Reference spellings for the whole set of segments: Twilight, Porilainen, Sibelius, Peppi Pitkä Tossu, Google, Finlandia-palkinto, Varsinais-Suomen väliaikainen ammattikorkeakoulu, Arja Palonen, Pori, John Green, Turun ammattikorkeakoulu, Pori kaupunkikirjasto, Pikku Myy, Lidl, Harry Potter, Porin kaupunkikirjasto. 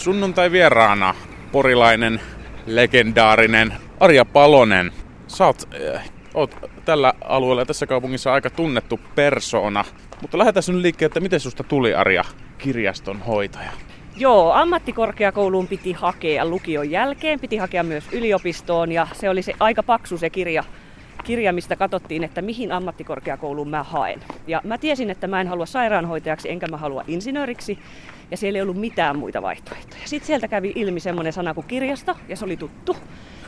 Sunnuntai vieraana porilainen, legendaarinen Arja Palonen. Sä oot tällä alueella ja tässä kaupungissa aika tunnettu persoona. Mutta lähdetään nyt liikkeelle, että miten susta tuli Arja kirjaston hoitaja? Joo, ammattikorkeakouluun piti hakea lukion jälkeen, piti hakea myös yliopistoon ja se oli se aika paksu se kirja, mistä katsottiin, että mihin ammattikorkeakouluun mä haen. Ja mä tiesin, että mä en halua sairaanhoitajaksi, enkä mä halua insinööriksi, ja siellä ei ollut mitään muita vaihtoehtoja. Sitten sieltä kävi ilmi semmoinen sana kuin kirjasto, ja se oli tuttu.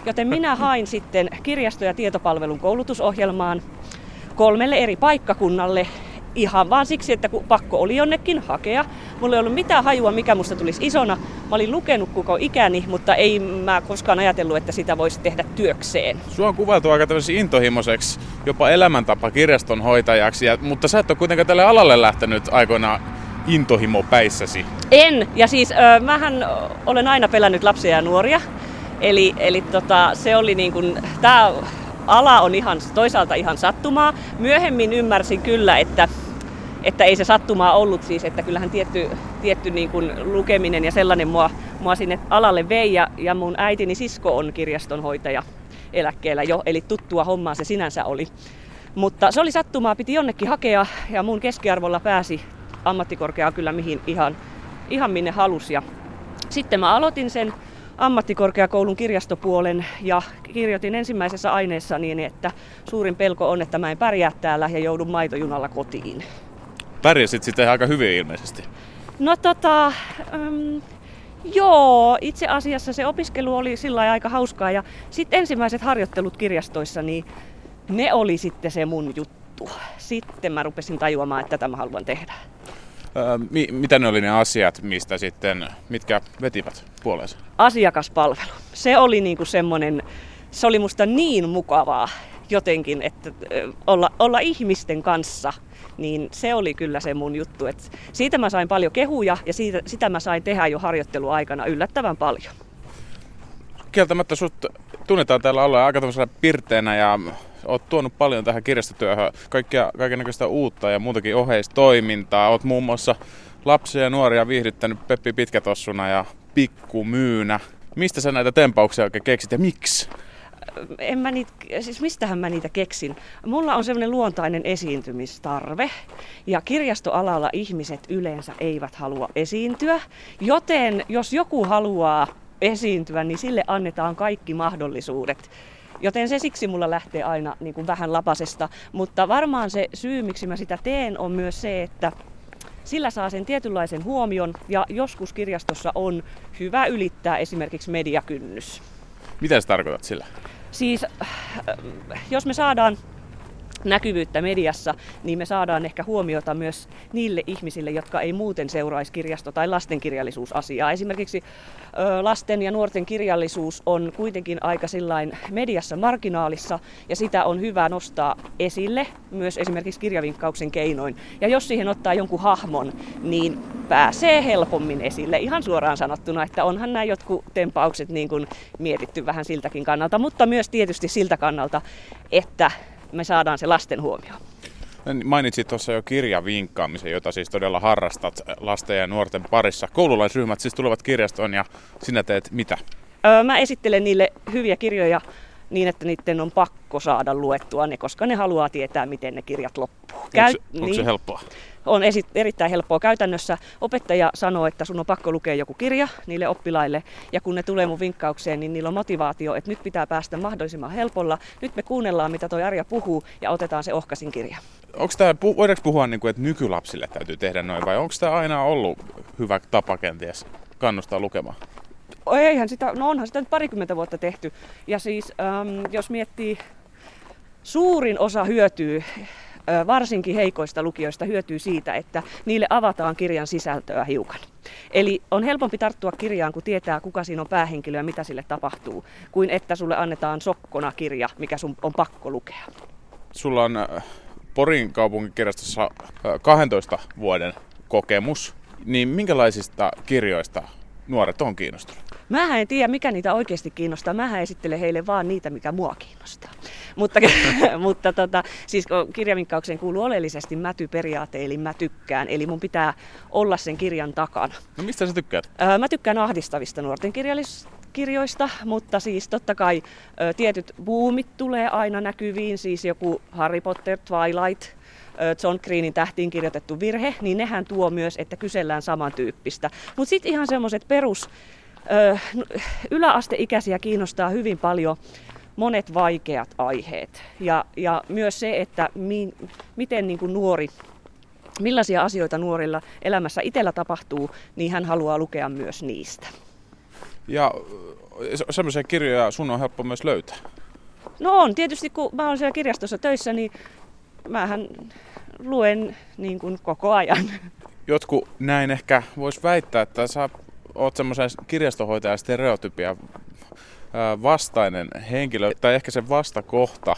Joten minä hain sitten kirjasto- ja tietopalvelun koulutusohjelmaan 3 eri paikkakunnalle, ihan vaan siksi, että kun pakko oli jonnekin hakea. Mulla ei ollut mitään hajua, mikä musta tulisi isona. Mä olin lukenut koko ikäni, mutta ei mä koskaan ajatellut, että sitä voisi tehdä työkseen. Sua on kuvailtu aika tämmöisen intohimoiseksi, jopa elämäntapa kirjastonhoitajaksi, mutta sä et ole kuitenkaan tälle alalle lähtenyt aikoinaan intohimo päissäsi. En, ja siis mähän olen aina pelännyt lapsia ja nuoria. Eli se oli niin kuin, tää ala on ihan, toisaalta ihan sattumaa. Myöhemmin ymmärsin kyllä, että ei se sattumaa ollut siis, että kyllähän tietty niin kuin lukeminen ja sellainen mua sinne alalle vei ja mun äitini sisko on kirjastonhoitaja eläkkeellä jo, eli tuttua hommaa se sinänsä oli. Mutta se oli sattumaa, piti jonnekin hakea ja mun keskiarvolla pääsi ammattikorkeaan kyllä mihin ihan minne halusi. Ja sitten mä aloitin sen ammattikorkeakoulun kirjastopuolen ja kirjoitin ensimmäisessä aineessa niin, että suurin pelko on, että mä en pärjää täällä ja joudun maitojunalla kotiin. Pärjäsit sitä aika hyvin ilmeisesti. No joo, itse asiassa se opiskelu oli sillain aika hauskaa ja sitten ensimmäiset harjoittelut kirjastoissa, niin ne oli sitten se mun juttu. Sitten mä rupesin tajuamaan, että tätä mä haluan tehdä. Mitä ne oli ne asiat, mistä sitten, mitkä vetivät puoleensa? Asiakaspalvelu. Se oli niinku semmoinen, se oli musta niin mukavaa jotenkin, että olla ihmisten kanssa, niin se oli kyllä se mun juttu. Et siitä mä sain paljon kehuja ja sitä mä sain tehdä jo harjoitteluaikana yllättävän paljon. Kieltämättä sut tunnetaan täällä ollaan aika tämmöisellä pirteänä ja oot tuonut paljon tähän kirjastotyöhön kaikennäköistä uutta ja muutakin oheistoimintaa. Oot muun muassa lapsia ja nuoria viihdyttänyt Peppi Pitkä Tossuna ja Pikku Myynä. Mistä sä näitä tempauksia oikein keksit ja miksi? Mistähän mä niitä keksin? Mulla on semmoinen luontainen esiintymistarve ja kirjastoalalla ihmiset yleensä eivät halua esiintyä, joten jos joku haluaa esiintyä, niin sille annetaan kaikki mahdollisuudet. Joten se siksi mulla lähtee aina niin kuin vähän lapasesta, mutta varmaan se syy, miksi mä sitä teen, on myös se, että sillä saa sen tietynlaisen huomion ja joskus kirjastossa on hyvä ylittää esimerkiksi mediakynnys. Mitä sä tarkoitat sillä? Siis, jos me saadaan näkyvyyttä mediassa, niin me saadaan ehkä huomiota myös niille ihmisille, jotka ei muuten seuraisi kirjasto- tai lastenkirjallisuusasiaa. Esimerkiksi lasten ja nuorten kirjallisuus on kuitenkin aika sillain mediassa marginaalissa ja sitä on hyvä nostaa esille myös esimerkiksi kirjavinkkauksen keinoin. Ja jos siihen ottaa jonkun hahmon, niin pääsee helpommin esille ihan suoraan sanottuna, että onhan nämä jotkut tempaukset niin kuin mietitty vähän siltäkin kannalta, mutta myös tietysti siltä kannalta, että me saadaan se lasten huomioon. Mainitsit tuossa jo kirjavinkkaamisen, jota siis todella harrastat lasten ja nuorten parissa. Koululaisryhmät siis tulevat kirjastoon ja sinä teet mitä? Mä esittelen niille hyviä kirjoja niin, että niiden on pakko saada luettua ne, koska ne haluaa tietää, miten ne kirjat loppuu. Onko se helppoa? On erittäin helppoa. Käytännössä opettaja sanoo, että sun on pakko lukea joku kirja niille oppilaille, ja kun ne tulee mun vinkkaukseen, niin niillä on motivaatio, että nyt pitää päästä mahdollisimman helpolla. Nyt me kuunnellaan, mitä toi Arja puhuu, ja otetaan se ohkaisin kirja. Voidaanko puhua, niin kuin, että nykylapsille täytyy tehdä noin, vai onko tämä aina ollut hyvä tapa kenties kannustaa lukemaan? Onhan sitä nyt 20 vuotta tehty. Ja siis, jos miettii, suurin osa hyötyy, varsinkin heikoista lukijoista hyötyy siitä, että niille avataan kirjan sisältöä hiukan. Eli on helpompi tarttua kirjaan, kun tietää, kuka siinä on päähenkilö ja mitä sille tapahtuu, kuin että sulle annetaan sokkona kirja, mikä sun on pakko lukea. Sulla on Porin kaupunkikirjastossa 12 vuoden kokemus, niin minkälaisista kirjoista nuoret on kiinnostunut? Mähän en tiedä, mikä niitä oikeasti kiinnostaa. Mähän esittelen heille vaan niitä, mikä mua kiinnostaa. Mutta siis kirjamikkaukseen kuuluu oleellisesti mätyperiaate, eli mä tykkään. Eli mun pitää olla sen kirjan takana. No mistä sä tykkäät? Mä tykkään ahdistavista nuorten kirjoista, mutta siis totta kai tietyt buumit tulee aina näkyviin. Siis joku Harry Potter, Twilight, John Greenin Tähtiin kirjoitettu virhe, niin nehän tuo myös, että kysellään samantyyppistä. Mutta sitten ihan semmoiset perus yläasteikäisiä kiinnostaa hyvin paljon monet vaikeat aiheet. Ja myös se, että miten niin kuin millaisia asioita nuorilla elämässä itsellä tapahtuu, niin hän haluaa lukea myös niistä. Ja semmoisia kirjoja sun on helppo myös löytää? No on. Tietysti kun mä oon siellä kirjastossa töissä, niin mähän luen niin kuin koko ajan. Jotkut näin ehkä vois väittää, että sä oot semmoisen kirjastohoitajan stereotypia vastainen henkilö, tai ehkä se vastakohta.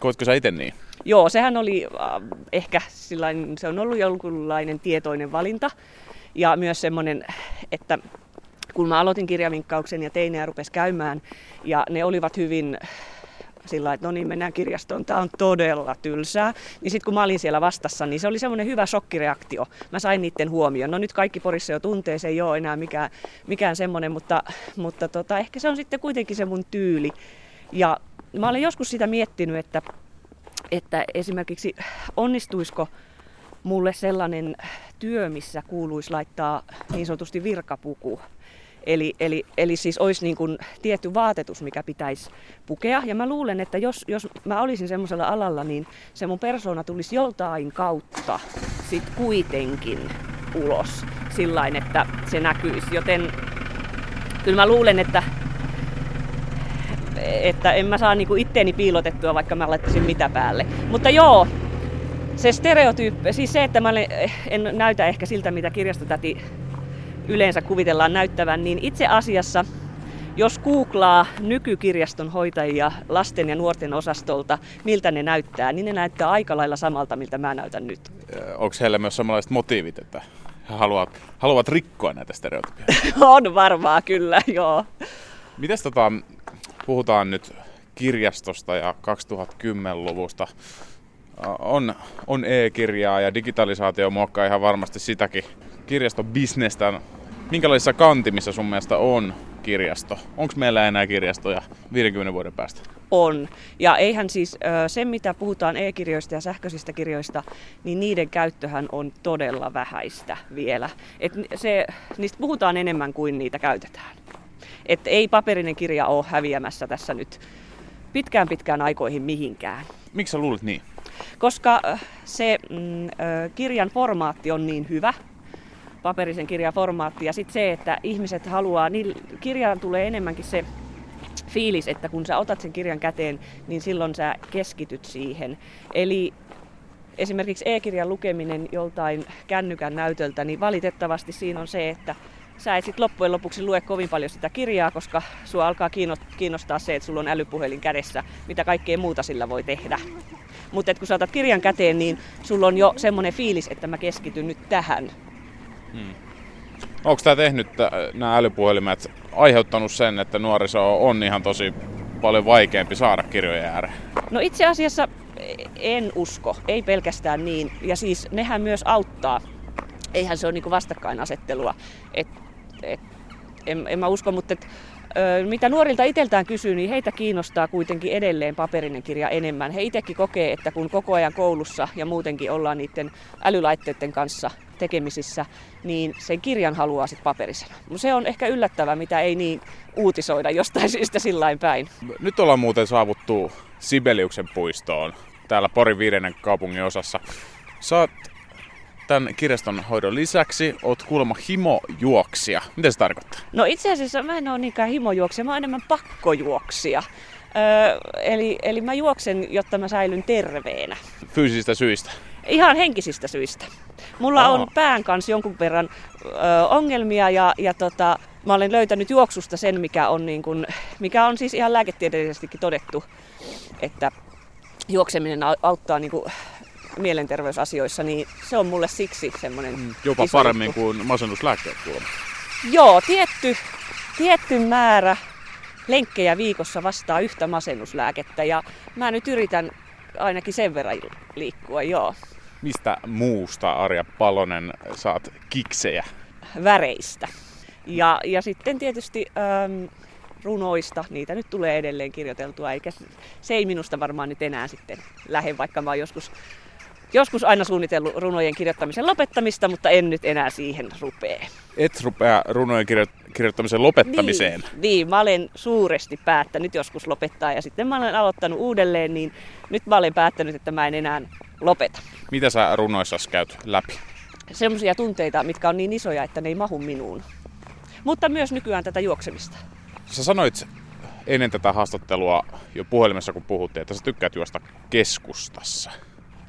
Koitko sä itse niin? Joo, sehän oli ehkä sillain, se on ollut jonkunlainen tietoinen valinta. Ja myös semmoinen, että kun mä aloitin kirjavinkkauksen ja tein ja rupesi käymään, ja ne olivat hyvin sillä että no niin, mennään kirjastoon, tää on todella tylsää. Niin sit kun mä olin siellä vastassa, niin se oli semmoinen hyvä shokkireaktio. Mä sain niiden huomioon. No nyt kaikki Porissa jo tuntee, se ei ole enää mikään semmoinen, mutta ehkä se on sitten kuitenkin se mun tyyli. Ja mä olen joskus sitä miettinyt, että esimerkiksi onnistuisiko mulle sellainen työ, missä kuuluisi laittaa niin sanotusti virkapuku. Eli siis olisi niin kuin tietty vaatetus, mikä pitäisi pukea. Ja mä luulen, että jos mä olisin semmoisella alalla, niin se mun persoona tulisi joltain kautta sit kuitenkin ulos sillain, että se näkyisi. Joten kyllä mä luulen, että en mä saa niin kuin itteeni piilotettua, vaikka mä laittaisin mitä päälle. Mutta joo, se stereotyyppi, siis se, että mä en näytä ehkä siltä, mitä kirjastotäti yleensä kuvitellaan näyttävän, niin itse asiassa, jos googlaa nykykirjaston hoitajia lasten ja nuorten osastolta, miltä ne näyttää, niin ne näyttää aika lailla samalta, miltä mä näytän nyt. Onko heillä myös samanlaiset motiivit, että he haluavat rikkoa näitä stereotypia? On varmaa, kyllä, joo. Mites puhutaan nyt kirjastosta ja 2010-luvusta? On e-kirjaa ja digitalisaatio muokkaa ihan varmasti sitäkin kirjastobisnestä. Minkälaisissa kantimissa sun mielestä on kirjasto? Onko meillä enää kirjastoja 50 vuoden päästä? On. Ja eihän siis se, mitä puhutaan e-kirjoista ja sähköisistä kirjoista, niin niiden käyttöhän on todella vähäistä vielä. Et niistä puhutaan enemmän kuin niitä käytetään. Et ei paperinen kirja ole häviämässä tässä nyt pitkään aikoihin mihinkään. Miksi sä luulet niin? Koska se kirjan formaatti on niin hyvä, paperisen kirjan formaatti, ja sitten se, että ihmiset haluaa, niin kirjaan tulee enemmänkin se fiilis, että kun sä otat sen kirjan käteen, niin silloin sä keskityt siihen. Eli esimerkiksi e-kirjan lukeminen joltain kännykän näytöltä, niin valitettavasti siinä on se, että sä et sit loppujen lopuksi lue kovin paljon sitä kirjaa, koska sua alkaa kiinnostaa se, että sulla on älypuhelin kädessä, mitä kaikkea muuta sillä voi tehdä. Mutta kun sä otat kirjan käteen, niin sulla on jo semmoinen fiilis, että mä keskityn nyt tähän. Onko tämä tehnyt, nämä älypuhelimet, aiheuttanut sen, että nuoriso on ihan tosi paljon vaikeampi saada kirjojen ääreen? No itse asiassa en usko, ei pelkästään niin. Ja siis nehän myös auttaa. Eihän se ole niinku vastakkainasettelua. En mä usko, mutta mitä nuorilta itseltään kysyy, niin heitä kiinnostaa kuitenkin edelleen paperinen kirja enemmän. He itsekin kokee, että kun koko ajan koulussa ja muutenkin ollaan niiden älylaitteiden kanssa tekemisissä, niin sen kirjan haluaa sitten paperisena. Se on ehkä yllättävää, mitä ei niin uutisoida jostain syystä sillain päin. Nyt ollaan muuten saavuttu Sibeliuksen puistoon täällä Porin 5. kaupungin osassa. Saat tämän kirjastonhoidon lisäksi olet kuulemma himojuoksija. Mitä se tarkoittaa? No itse asiassa mä en ole niinkään himojuoksija, mä oon enemmän pakkojuoksija. Eli mä juoksen, jotta mä säilyn terveenä. Fyysisistä syistä? Ihan henkisistä syistä. Mulla on pään kanssa jonkun verran ongelmia ja mä olen löytänyt juoksusta sen, mikä on siis ihan lääketieteellisestikin todettu, että juokseminen auttaa niinku mielenterveysasioissa, niin se on mulle siksi semmoinen jopa paremmin juttu kuin masennuslääkkeet kuulemma. Joo, tietty määrä lenkkejä viikossa vastaa yhtä masennuslääkettä ja mä nyt yritän ainakin sen verran liikkua, joo. Mistä muusta, Arja Palonen, saat kiksejä? Väreistä. Ja sitten tietysti runoista, niitä nyt tulee edelleen kirjoiteltua, eikä se ei minusta varmaan nyt enää sitten lähde, vaikka mä oon joskus aina suunnitellut runojen kirjoittamisen lopettamista, mutta en nyt enää siihen rupee. Et rupea runojen kirjoittamisen lopettamiseen? Niin, mä olen suuresti päättänyt joskus lopettaa ja sitten mä olen aloittanut uudelleen, niin nyt mä olen päättänyt, että mä en enää lopeta. Mitä sä runoissasi käyt läpi? Semmoisia tunteita, mitkä on niin isoja, että ne ei mahu minuun. Mutta myös nykyään tätä juoksemista. Sä sanoit ennen tätä haastattelua jo puhelimessa, kun puhuttiin, että sä tykkäät juosta keskustassa.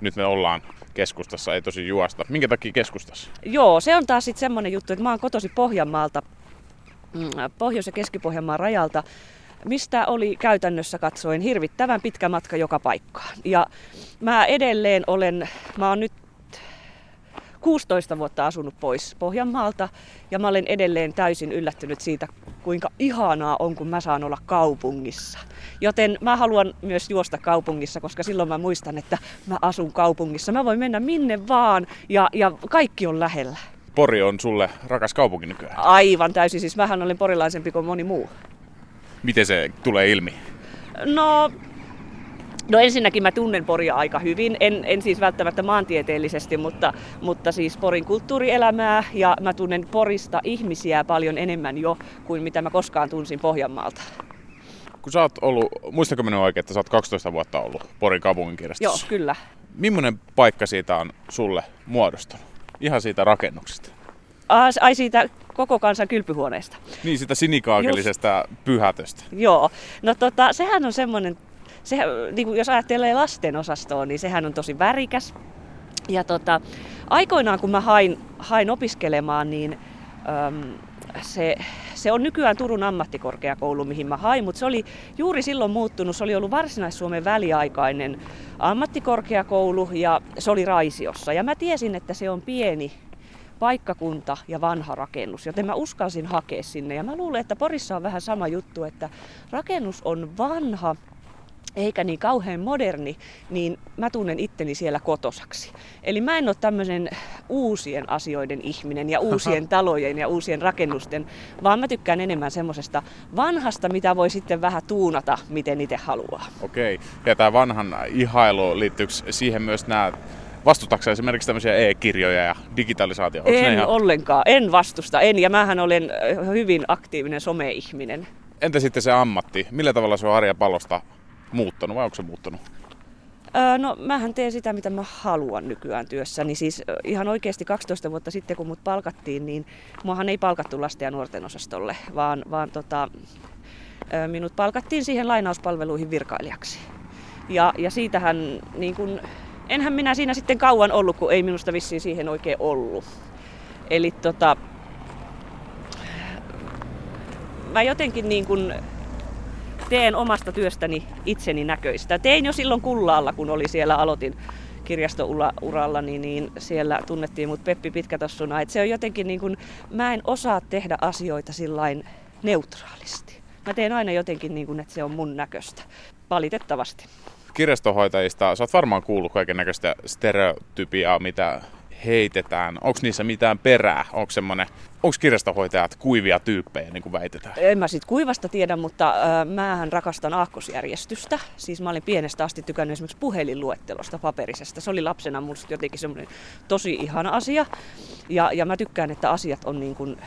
Nyt me ollaan keskustassa, ei tosi juosta. Minkä takia keskustassa? Joo, se on taas sitten semmoinen juttu, että mä oon kotosi Pohjanmaalta, Pohjois- ja Keski-Pohjanmaan rajalta, mistä oli käytännössä katsoen hirvittävän pitkä matka joka paikkaan. Ja mä edelleen mä oon nyt 16 vuotta asunut pois Pohjanmaalta ja mä olen edelleen täysin yllättynyt siitä, kuinka ihanaa on, kun mä saan olla kaupungissa. Joten mä haluan myös juosta kaupungissa, koska silloin mä muistan, että mä asun kaupungissa. Mä voin mennä minne vaan ja kaikki on lähellä. Pori on sulle rakas kaupunki nykyään? Aivan täysin. Siis mähän olen porilaisempi kuin moni muu. Miten se tulee ilmi? No ensinnäkin mä tunnen Poria aika hyvin, en siis välttämättä maantieteellisesti, mutta siis Porin kulttuurielämää ja mä tunnen Porista ihmisiä paljon enemmän jo kuin mitä mä koskaan tunsin Pohjanmaalta. Kun sä oot ollut, muistanko minä oikein, että sä oot 12 vuotta ollut Porin kaupunkikirjastossa? Joo, kyllä. Millainen paikka siitä on sulle muodostunut? Ihan siitä rakennuksesta? Ai siitä koko kansan kylpyhuoneesta. Niin, siitä sinikaakelisesta pyhätöstä. Joo, no sehän on semmoinen... Se, niin kuin jos ajattelee lasten osastoa, niin sehän on tosi värikäs. Ja aikoinaan kun mä hain opiskelemaan, niin se on nykyään Turun ammattikorkeakoulu, mihin mä hain, mutta se oli juuri silloin muuttunut. Se oli ollut Varsinais-Suomen väliaikainen ammattikorkeakoulu ja se oli Raisiossa. Ja mä tiesin, että se on pieni paikkakunta ja vanha rakennus, joten mä uskalsin hakea sinne. Ja mä luulen, että Porissa on vähän sama juttu, että rakennus on vanha eikä niin kauhean moderni, niin mä tunnen itteni siellä kotosaksi. Eli mä en ole tämmöisen uusien asioiden ihminen ja uusien talojen ja uusien rakennusten, vaan mä tykkään enemmän semmosesta vanhasta, mitä voi sitten vähän tuunata, miten itse haluaa. Okei. Ja tää vanhan ihailu, liittyykö siihen myös nämä, vastustatko esimerkiksi tämmöisiä e-kirjoja ja digitalisaatio? Ollenkaan. En vastusta. Ja mähän olen hyvin aktiivinen some-ihminen. Entä sitten se ammatti? Millä tavalla se on Arja Palosta muuttanut vai onko se muuttanut? No mähän teen sitä, mitä mä haluan nykyään työssäni. Siis ihan oikeasti 12 vuotta sitten, kun mut palkattiin, niin muahan ei palkattu lasten ja nuorten osastolle, vaan minut palkattiin siihen lainauspalveluihin virkailijaksi. Ja siitähän, niin kun, enhän minä siinä sitten kauan ollut, kun ei minusta vissiin siihen oikein ollut. Eli mä jotenkin niin kun teen omasta työstäni itseni näköistä. Tein jo silloin Kullaalla, kun oli siellä, aloitin kirjastourallani, niin siellä tunnettiin mut Peppi Pitkä Tossuna. Et se on jotenkin niin kuin, mä en osaa tehdä asioita sillain neutraalisti. Mä teen aina jotenkin niin kuin, että se on mun näköistä. Valitettavasti. Kirjastonhoitajista sä oot varmaan kuullut kaiken näköistä stereotypiaa, mitä heitetään. Onko niissä mitään perää? Onko kirjastonhoitajat kuivia tyyppejä, niin kuin väitetään? En mä siitä kuivasta tiedä, mutta mähän rakastan aakkosjärjestystä. Siis mä olin pienestä asti tykännyt esimerkiksi puhelinluettelosta paperisesta. Se oli lapsena musta jotenkin semmoinen tosi ihana asia. Ja mä tykkään, että asiat on niin kuin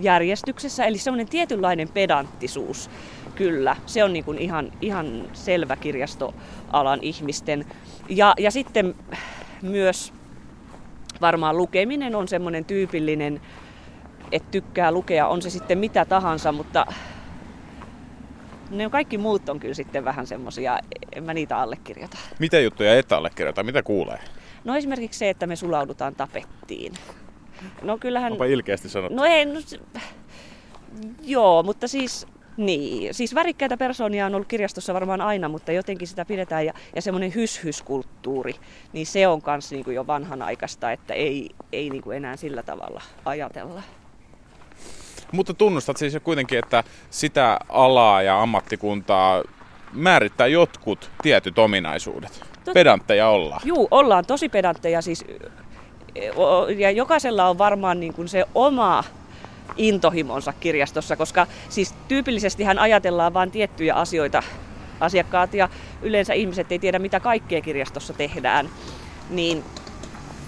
järjestyksessä. Eli semmoinen tietynlainen pedanttisuus, kyllä. Se on niin kuin ihan selvä kirjastoalan ihmisten. Ja sitten myös... Varmaan lukeminen on semmoinen tyypillinen, että tykkää lukea, on se sitten mitä tahansa, mutta ne kaikki muut on kyllä sitten vähän semmoisia, en mä niitä allekirjoita. Mitä juttuja et allekirjoita? Mitä kuulee? No esimerkiksi se, että me sulaudutaan tapettiin. No kyllähän... Onpa ilkeästi sanottu. Joo, mutta siis... Niin, siis värikkäitä persoonia on ollut kirjastossa varmaan aina, mutta jotenkin sitä pidetään ja semmoinen hys-hys-kulttuuri, niin se on kans niinku jo vanhanaikaista, että ei niinku enää sillä tavalla ajatella. Mutta tunnustat siis jo kuitenkin, että sitä alaa ja ammattikuntaa määrittää jotkut tietyt ominaisuudet. Pedantteja ollaan. Juu, ollaan tosi pedantteja. Siis, ja jokaisella on varmaan niin kuin se oma intohimonsa kirjastossa, koska siis tyypillisestihän ajatellaan vain tiettyjä asioita. Asiakkaat ja yleensä ihmiset ei tiedä, mitä kaikkea kirjastossa tehdään.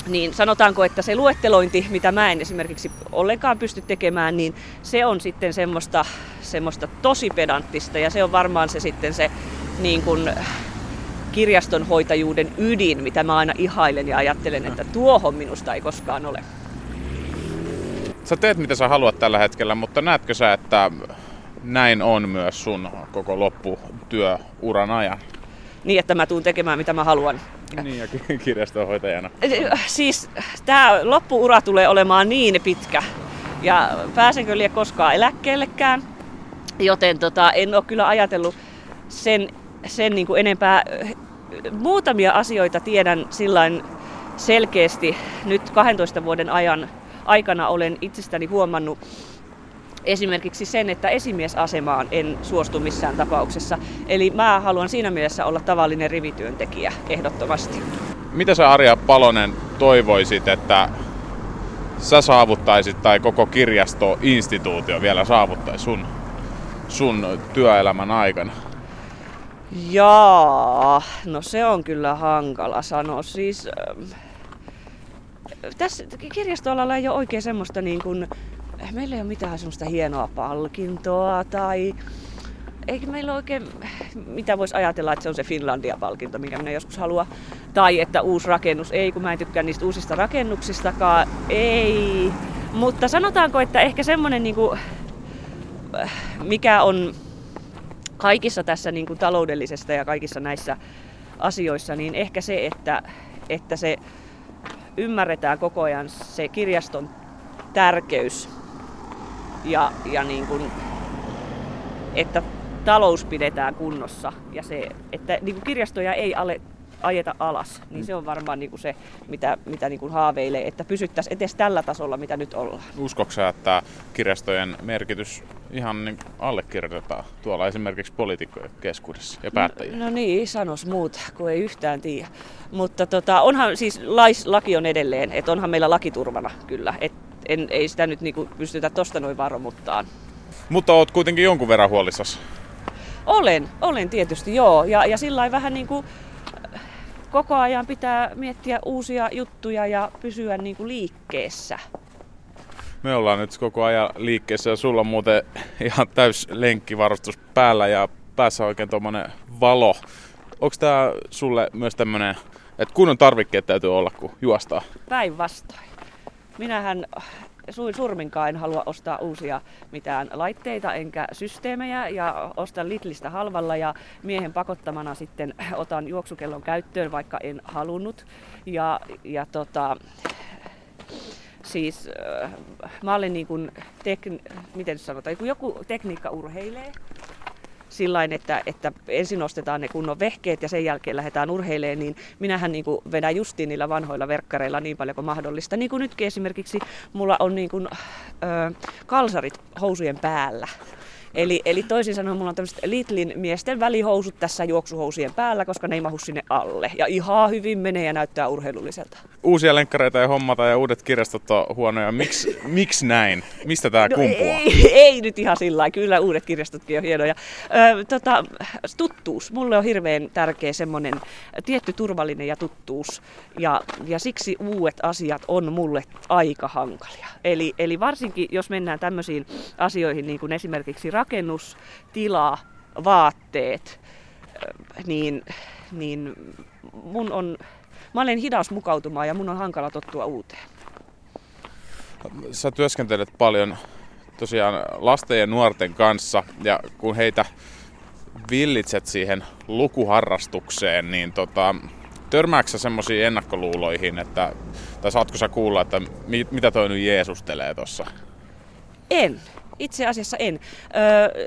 Niin sanotaanko, että se luettelointi, mitä mä en esimerkiksi ollenkaan pysty tekemään, niin se on sitten semmoista tosi pedanttista, ja se on varmaan se sitten se niin kuin kirjastonhoitajuuden ydin, mitä mä aina ihailen ja ajattelen, että tuohon minusta ei koskaan ole. Sä teet mitä sä haluat tällä hetkellä, mutta näetkö sä, että näin on myös sun koko lopputyöuran ajan? Niin, että mä tuun tekemään mitä mä haluan. Niin, ja kirjastonhoitajana. Siis tää loppuura tulee olemaan niin pitkä. Ja pääsenkö liian koskaan eläkkeellekään. Joten en ole kyllä ajatellut sen niin kuin enempää. Muutamia asioita tiedän sillain selkeästi. Nyt 12 vuoden aikana olen itsestäni huomannut esimerkiksi sen, että esimiesasemaan en suostu missään tapauksessa. Eli mä haluan siinä mielessä olla tavallinen rivityöntekijä ehdottomasti. Mitä sä, Arja Palonen, toivoisit, että sä saavuttaisit tai koko kirjastoinstituutio vielä saavuttaisi sun työelämän aikana? Jaa, no se on kyllä hankala sanoa. Siis, tässä kirjastoalalla ei ole oikein semmoista niin kuin... Meillä ei ole mitään semmoista hienoa palkintoa tai eikä meillä oikein, mitä voisi ajatella, että se on se Finlandia-palkinto, mikä minä joskus haluan. Tai että uusi rakennus, ei, kun mä en tykkää niistä uusista rakennuksistakaan, ei. Mutta sanotaanko, että ehkä semmoinen, niin kuin, mikä on kaikissa tässä niin kuin taloudellisesta ja kaikissa näissä asioissa, niin ehkä se, että se ymmärretään koko ajan se kirjaston tärkeys. Ja niin kuin, että talous pidetään kunnossa ja se, että niin kuin kirjastoja ei ajeta alas, niin se on varmaan niin kuin se, mitä niin kuin haaveilee, että pysyttäisiin edes tällä tasolla, mitä nyt ollaan. Uskotko sä, että kirjastojen merkitys ihan niin allekirjoitetaan tuolla esimerkiksi poliitikkojen keskuudessa ja päättäjien? No niin, sanos muuta, kun ei yhtään tiedä. Mutta onhan siis laki on edelleen, että onhan meillä lakiturvana kyllä, että ei sitä nyt niinku pystytä tosta noin varmuttaan. Mutta oot kuitenkin jonkun verran huolissasi. Olen tietysti, joo. Ja sillain vähän niinku koko ajan pitää miettiä uusia juttuja ja pysyä niinku liikkeessä. Me ollaan nyt koko ajan liikkeessä ja sulla on muuten ihan täys lenkkivarustus päällä ja päässä oikein tommonen valo. Onks tää sulle myös tämmönen, että kunnon tarvikkeet täytyy olla, kun juostaa? Päinvastoin. Minähän surminkaan en halua ostaa uusia mitään laitteita enkä systeemejä ja ostan Lidlistä halvalla ja miehen pakottamana sitten otan juoksukellon käyttöön, vaikka en halunnut. Siis mä olen niin kuin, miten sanotaan, kun joku tekniikka urheilee sillain, että ensin ostetaan ne kunnon vehkeet ja sen jälkeen lähdetään urheilemaan, niin minähän niin kuin vedän justiin niillä vanhoilla verkkareilla niin paljon kuin mahdollista. Niin kuin nytkin esimerkiksi mulla on niin kuin, kalsarit housujen päällä. Eli toisin sanoen mulla on tämmöiset Lidlin miesten välihousut tässä juoksuhousien päällä, koska ne ei mahu sinne alle. Ja ihan hyvin menee ja näyttää urheilulliselta. Uusia lenkkareita ei hommata ja uudet kirjastot on huonoja. Miksi näin? Mistä tää kumpuaa? Ei nyt ihan sillä lailla. Kyllä uudet kirjastotkin on hienoja. Tuttuus. Mulle on hirveän tärkeä semmoinen tietty turvallinen ja tuttuus. Ja siksi uudet asiat on mulle aika hankalia. Eli varsinkin jos mennään tämmöisiin asioihin, niin kuin esimerkiksi rakennus, tila, vaatteet, niin mä olen hidas mukautumaan ja mun on hankala tottua uuteen. Sä työskentelet paljon tosiaan lasten ja nuorten kanssa, ja kun heitä villitset siihen lukuharrastukseen, niin törmäätkö sä semmoisiin ennakkoluuloihin, tai saatko sä kuulla, että mitä toi nyt jeesustelee tossa? En. Itse asiassa en.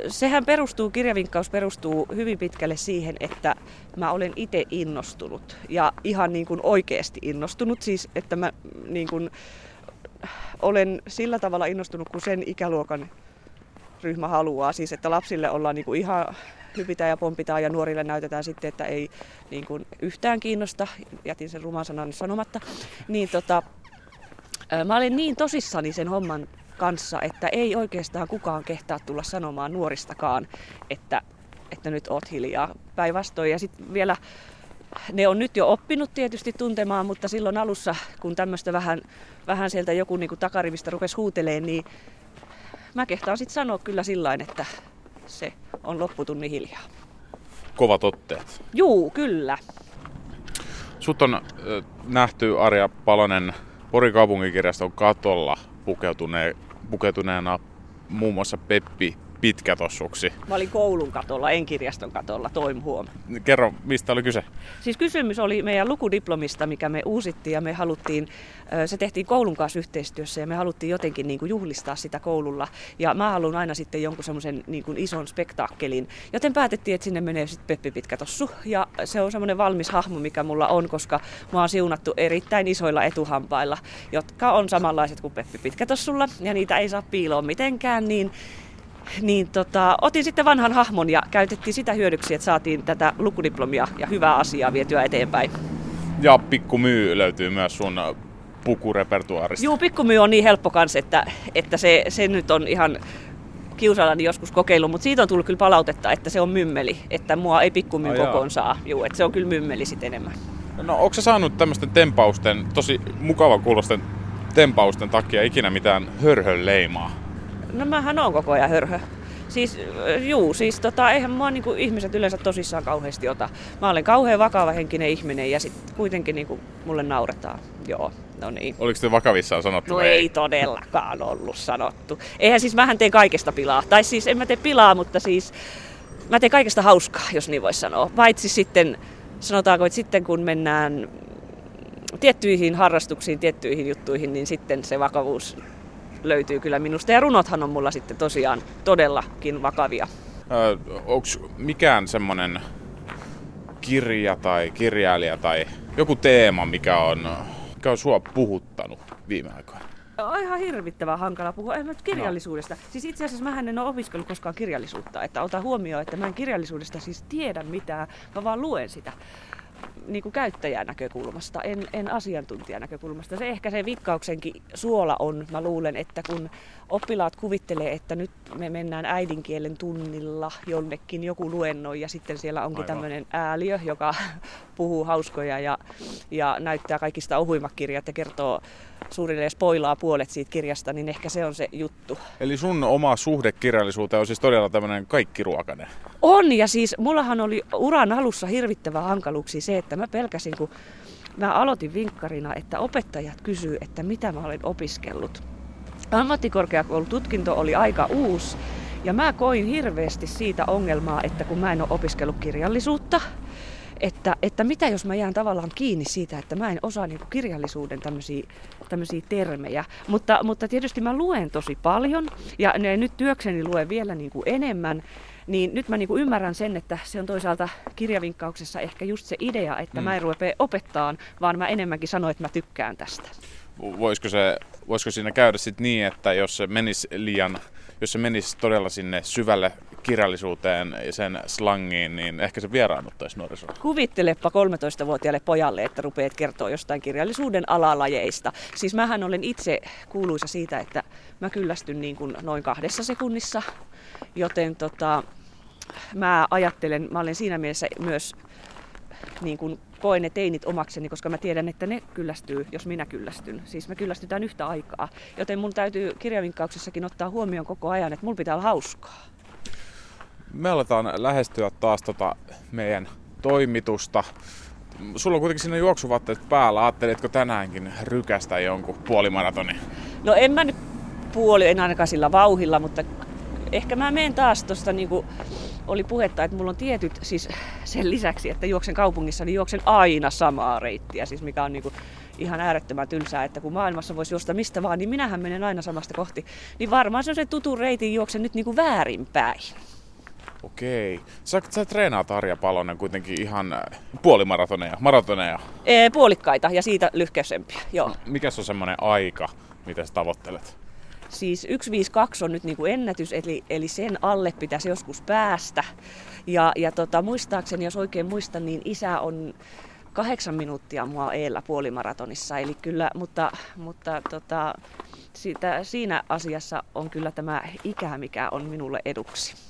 Sehän perustuu, kirjavinkkaus perustuu hyvin pitkälle siihen, että mä olen itse innostunut ja ihan niin kuin oikeasti innostunut. Siis, että mä niin kuin olen sillä tavalla innostunut, kun sen ikäluokan ryhmä haluaa. Siis että lapsille ollaan niin kuin ihan hypitään ja pompitaan ja nuorille näytetään sitten, että ei niin kuin yhtään kiinnosta. Jätin sen ruman sanan sanomatta. Niin mä olin niin tosissani sen homman kanssa, että ei oikeastaan kukaan kehtaa tulla sanomaan nuoristakaan, että nyt oot hiljaa päinvastoin. Ja sitten vielä ne on nyt jo oppinut tietysti tuntemaan, mutta silloin alussa, kun tämmöistä vähän sieltä joku niin kuin takarivistä rupesi huuteleen, niin mä kehtaan sitten sanoa kyllä sillain, että se on lopputunni hiljaa. Kovat otteet. Juu, kyllä. Sut on nähty, Arja Palonen, Porin kaupunkikirjaston katolla pukeutuneena muun muassa Peppi Pitkä Tossuksi. Mä olin koulun katolla, en kirjaston katolla, toin huom. Kerro, mistä oli kyse? Siis kysymys oli meidän lukudiplomista, mikä me uusittiin ja me haluttiin, se tehtiin koulun kanssa yhteistyössä ja me haluttiin jotenkin niin kuin juhlistaa sitä koululla. Ja mä haluan aina sitten jonkun semmoisen niin kuin ison spektaakkelin. Joten päätettiin, että sinne menee sitten Peppi Pitkä Tossu. Ja se on semmoinen valmis hahmo, mikä mulla on, koska mä oon siunattu erittäin isoilla etuhampailla, jotka on samanlaiset kuin Peppi Pitkä Tossulla. Ja niitä ei saa piiloon mitenkään, niin otin sitten vanhan hahmon ja käytettiin sitä hyödyksi, että saatiin tätä lukudiplomia ja hyvää asiaa vietyä eteenpäin. Ja Pikku Myy löytyy myös sun pukurepertuaarista. Juu, Pikku Myy on niin helppo kans, että se nyt on ihan kiusallani joskus kokeillut, mutta siitä on tullut kyllä palautetta, että se on mymmeli. Että mua ei Pikku Myy kokoon saa, juu, että se on kyllä mymmeli sit enemmän. No, onko sä saanut tämmöisten tempausten, tosi mukavan kuulosten tempausten takia ikinä mitään hörhönleimaa? No mähän on koko ajan hörhö. Siis eihän mua niinku ihmiset yleensä tosissaan kauheasti ota. Mä olen kauhean vakava henkinen ihminen ja sit kuitenkin niinku mulle nauretaan. Joo, no niin. Oliko te vakavissaan sanottu? No ei todellakaan ollut sanottu. Eihän siis mähän teen kaikesta pilaa. Tai siis en mä tee pilaa, mutta siis mä teen kaikesta hauskaa, jos niin voisi sanoa. Paitsi sitten, sanotaanko, että sitten kun mennään tiettyihin harrastuksiin, tiettyihin juttuihin, niin sitten se vakavuus löytyy kyllä minusta. Ja runothan on mulla sitten tosiaan todellakin vakavia. Onko mikään semmoinen kirja tai kirjailija tai joku teema, mikä on sua puhuttanut viime aikoina? On ihan hirvittävän hankala puhua. En mä nyt kirjallisuudesta. No. Siis itse asiassa mähän en ole opiskellut koskaan kirjallisuutta. Että ota huomioon, että mä en kirjallisuudesta siis tiedä mitään. Mä vaan luen sitä. Niin kuin käyttäjänäkökulmasta, en asiantuntijanäkökulmasta. Se ehkä se vikkauksenkin suola on, mä luulen, että kun oppilaat kuvittelee, että nyt me mennään äidinkielen tunnilla jonnekin, joku luennoi ja sitten siellä onkin tämmöinen ääliö, joka puhuu hauskoja ja näyttää kaikista ohuimmat kirjat ja kertoo suurilleen spoilaa puolet siitä kirjasta, niin ehkä se on se juttu. Eli sun oma suhde kirjallisuuteen on siis todella tämmöinen kaikkiruokainen? On, ja siis mullahan oli uran alussa hirvittävä hankaluuksia se, että mä pelkäsin, kun mä aloitin vinkkarina, että opettajat kysyy, että mitä mä olen opiskellut. Ammattikorkeakoulututkinto oli aika uusi, ja mä koin hirveästi siitä ongelmaa, että kun mä en ole opiskellut kirjallisuutta, että mitä jos mä jään tavallaan kiinni siitä, että mä en osaa niin kuin kirjallisuuden tämmöisiä termejä. Mutta tietysti mä luen tosi paljon ja nyt työkseni luen vielä niin kuin enemmän. Niin nyt mä niin kuin ymmärrän sen, että se on toisaalta kirjavinkkauksessa ehkä just se idea, että mä en rupea opettaa, vaan mä enemmänkin sanon, että mä tykkään tästä. Voisiko siinä käydä sitten niin, että jos se menisi todella sinne syvälle kirjallisuuteen ja sen slangiin, niin ehkä se vieraannuttaisi nuorisoa. Kuvittelepa 13-vuotiaalle pojalle, että rupeat kertoa jostain kirjallisuuden alalajeista. Siis mähän olen itse kuuluisa siitä, että mä kyllästyn niin kuin noin 2 sekunnissa, joten mä ajattelen, mä olen siinä mielessä myös niin kuin koen ne teinit omakseni, koska mä tiedän, että ne kyllästyy, jos minä kyllästyn. Siis me kyllästytään yhtä aikaa. Joten mun täytyy kirjavinkkauksessakin ottaa huomioon koko ajan, että mulla pitää olla hauskaa. Me aletaan lähestyä taas meidän toimitusta. Sulla on kuitenkin siinä juoksuvaatteet päällä. Ajattelitko tänäänkin rykästä jonkun puolimaratonin? No en mä nyt en ainakaan sillä vauhilla, mutta ehkä mä menen taas tuosta niinku. Oli puhetta, että mulla on tietyt, siis sen lisäksi, että juoksen kaupungissa, niin juoksen aina samaa reittiä, siis mikä on niinku ihan äärettömän tylsää, että kun maailmassa voisi juosta mistä vaan, niin minähän menen aina samasta kohti. Niin varmaan se on se tutun reitin juoksen nyt niinku väärinpäin. Okei. Sä treenaat, Arja Palonen, kuitenkin ihan puolimaratoneja? Puolikkaita ja siitä lyhkäisempiä, joo. No, mikäs on semmoinen aika, mitä sä tavoittelet? Siis 152 on nyt niin kuin ennätys, eli sen alle pitäisi joskus päästä. Ja muistaakseni, jos oikein muistan, niin isä on 8 minuuttia mua eellä puolimaratonissa. Eli kyllä, mutta siinä asiassa on kyllä tämä ikä, mikä on minulle eduksi.